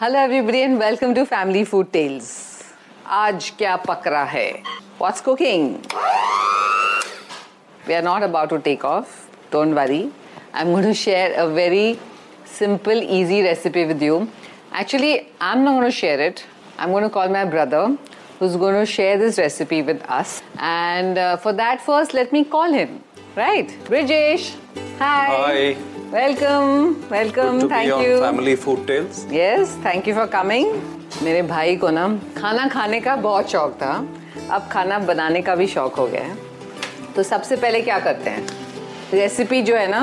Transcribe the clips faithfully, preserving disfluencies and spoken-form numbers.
Hello everybody and welcome to family food tales. आज क्या पक रहा है, what's cooking? We are not about to take off, don't worry. I am going to share a very simple easy recipe with you. Actually I am not going to share it, I am going to call my brother who is going to share this recipe with us, and for that first let me call him, right? Rajesh, hi, welcome welcome, thank you. Family food tales, yes, thank you for coming. मेरे भाई को ना खाना खाने का बहुत शौक था, अब खाना बनाने का भी शौक हो गया है। तो सबसे पहले क्या करते हैं, रेसिपी जो है ना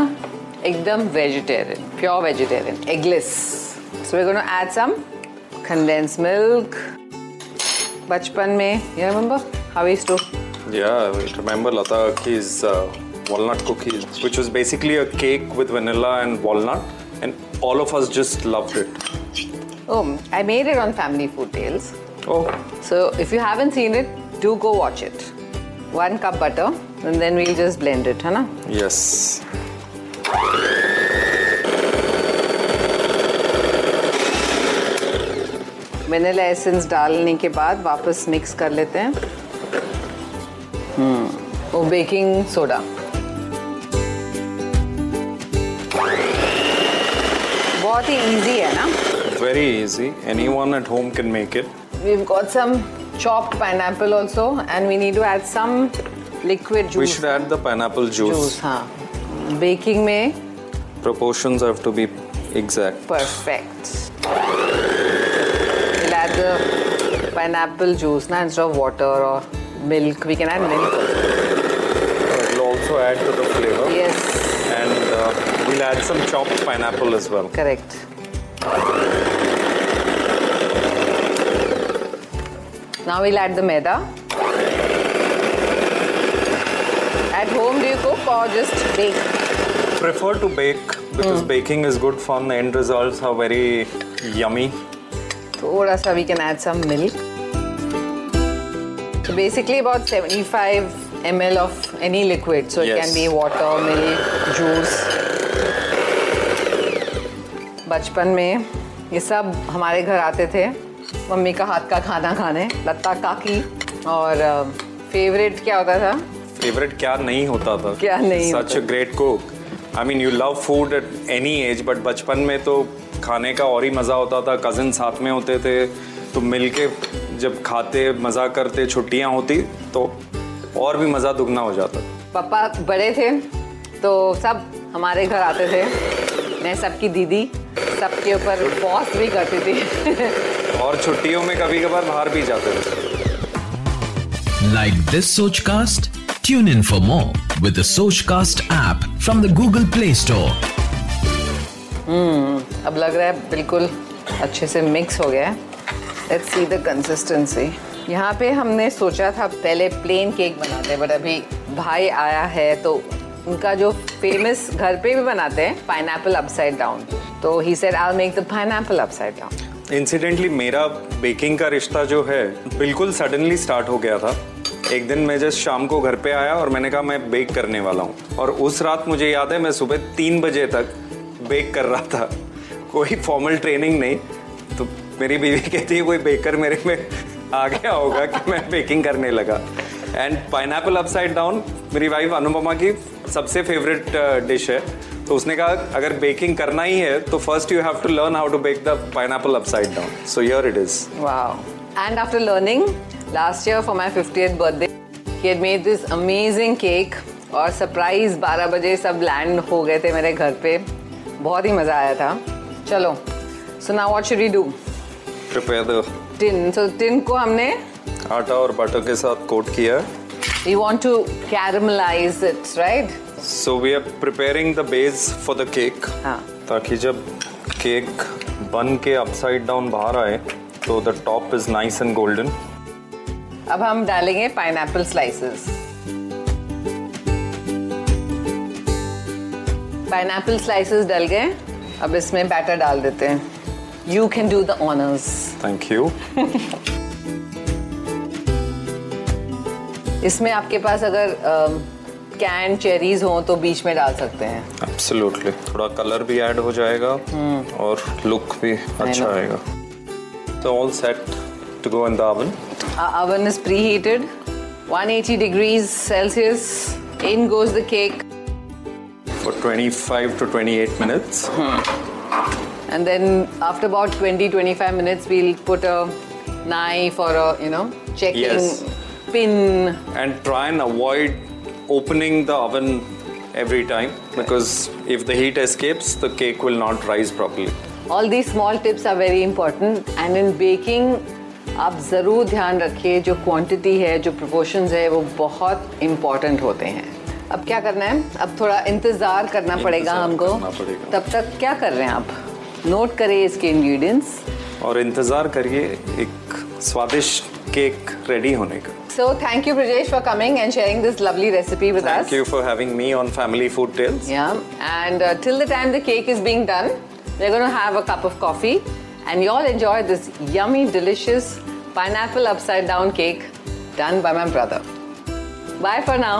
एकदम vegetarian, pure vegetarian, eggless. So we are going to add some condense milk. बचपन में you remember how we used to, या आई रिमेंबर लता की is walnut cookies, which was basically a cake with vanilla and walnut, and all of us just loved it. Oh, I made it on Family Food Tales. Oh. So if you haven't seen it, do go watch it. One cup butter, and then we'll just blend it, है ना? Yes. Vanilla essence डालने के बाद वापस mix कर लेते हैं. Hmm. और baking soda. बहुत ही easy है ना? Very easy. Anyone at home can make it. We've got some chopped pineapple also, and we need to add some liquid juice. We should add the pineapple juice. Juice, हाँ. Baking में proportions have to be exact. Perfect. We'll add the pineapple juice, ना, instead of water or milk. We can add milk. We'll also add to the flavor. Yes. And uh, we'll add some chopped pineapple as well. Correct. Now we'll add the maida. At home do you cook or just bake? Prefer to bake because mm. baking is good fun. The end results are very yummy. Thoda sa we can add some milk. So basically about seventy-five M L of any liquid, so yes. It can be water, milk, juice. बचपन में ये सब हमारे घर आते थे mummy का हाथ का खाना खाने, लता काकी। और फेवरेट uh, क्या होता था? फेवरेट क्या नहीं होता था? क्या नहीं? Such a great cook. I mean you love food at any age, but बचपन में तो खाने का और ही मज़ा होता था। कजिन साथ में होते थे तो मिलके जब खाते, मज़ा करते, छुट्टियाँ होती तो और भी मज़ा दुगना हो जाता। पापा बड़े थे तो सब हमारे घर आते थे, मैं सबकी दीदी, सबके ऊपर बॉस भी करती थी। और छुट्टियों में कभी कभार बाहर भी जाते थे। Like this Sochcast, tune in for more with the Sochcast app from the Google Play store. Hmm, अब लग रहा है बिल्कुल अच्छे से मिक्स हो गया है। Let's see the consistency. यहाँ पे हमने सोचा था पहले प्लेन केक बनाते, बट अभी भाई आया है तो उनका जो फेमस घर पे भी बनाते हैं पाइनएप्पल अपसाइड डाउन, तो ही said I will make the pineapple upside down. Incidentally मेरा बेकिंग का रिश्ता जो है बिल्कुल सडनली स्टार्ट हो गया था। एक दिन मैं जस्ट शाम को घर पे आया और मैंने कहा मैं बेक करने वाला हूँ, और उस रात मुझे याद है मैं सुबह तीन बजे तक बेक कर रहा था। कोई फॉर्मल ट्रेनिंग नहीं, तो मेरी बीवी कहती है कोई बेकर मेरे में आ गया होगा कि मैं बेकिंग करने लगा। एंड पाइनएप्पल अपसाइड डाउन मेरी वाइफ अनुपमा की सबसे फेवरेट डिश है, तो उसने कहा अगर बेकिंग करना ही है तो first you have to learn how to bake the pineapple upside down. So here it is. Wow. And after learning last year for my fiftieth birthday he had made this amazing cake, और surprise बारह बजे सब land हो गए थे मेरे घर पे। बहुत ही मज़ा आया था। चलो, so now what should we do? Prepare the tin. So tin को हमने आटा और बटर के साथ कोट किया। We want to caramelize it, right? So we are preparing the base for the cake. हाँ. ताकि जब केक बन के अपसाइड डाउन बाहर आए तो the top is nice and golden. अब हम डालेंगे pineapple slices. Pineapple slices डल गए, अब इसमें बैटर डाल देते हैं। You can do the honors. Thank you. इसमें आपके पास अगर कैंड चेरीज हों तो बीच में डाल सकते हैं। एब्सोल्युटली, थोड़ा कलर भी ऐड हो जाएगा और लुक भी अच्छा आएगा। So all set to go in the oven. Our oven is preheated, one hundred eighty degrees Celsius. In goes the cake. For twenty-five to twenty-eight minutes. Hmm. And then after about twenty to twenty-five minutes, we'll put a knife or a, you know, checking yes. pin. And try and avoid opening the oven every time, because if the heat escapes, the cake will not rise properly. All these small tips are very important, and in baking, आप ज़रूर ध्यान रखिए जो quantity है, जो proportions है, वो बहुत इम्पॉर्टेंट होते हैं. अब क्या करना है? अब थोड़ा इंतज़ार करना पड़ेगा हमको. तब तक क्या कर रहे हैं आप? नोट करें इसके इंग्रेडिएंट्स और इंतज़ार करिए एक स्वादिष्ट केक रेडी होने का. So thank you, Rajesh, for coming and sharing this lovely recipe with us. Thank you for having me on Family Food Tales. Yeah, and uh, till the time the cake is being done, we're going to have a cup of coffee, and you all enjoy this yummy, delicious pineapple upside down cake done by my brother. Bye for now.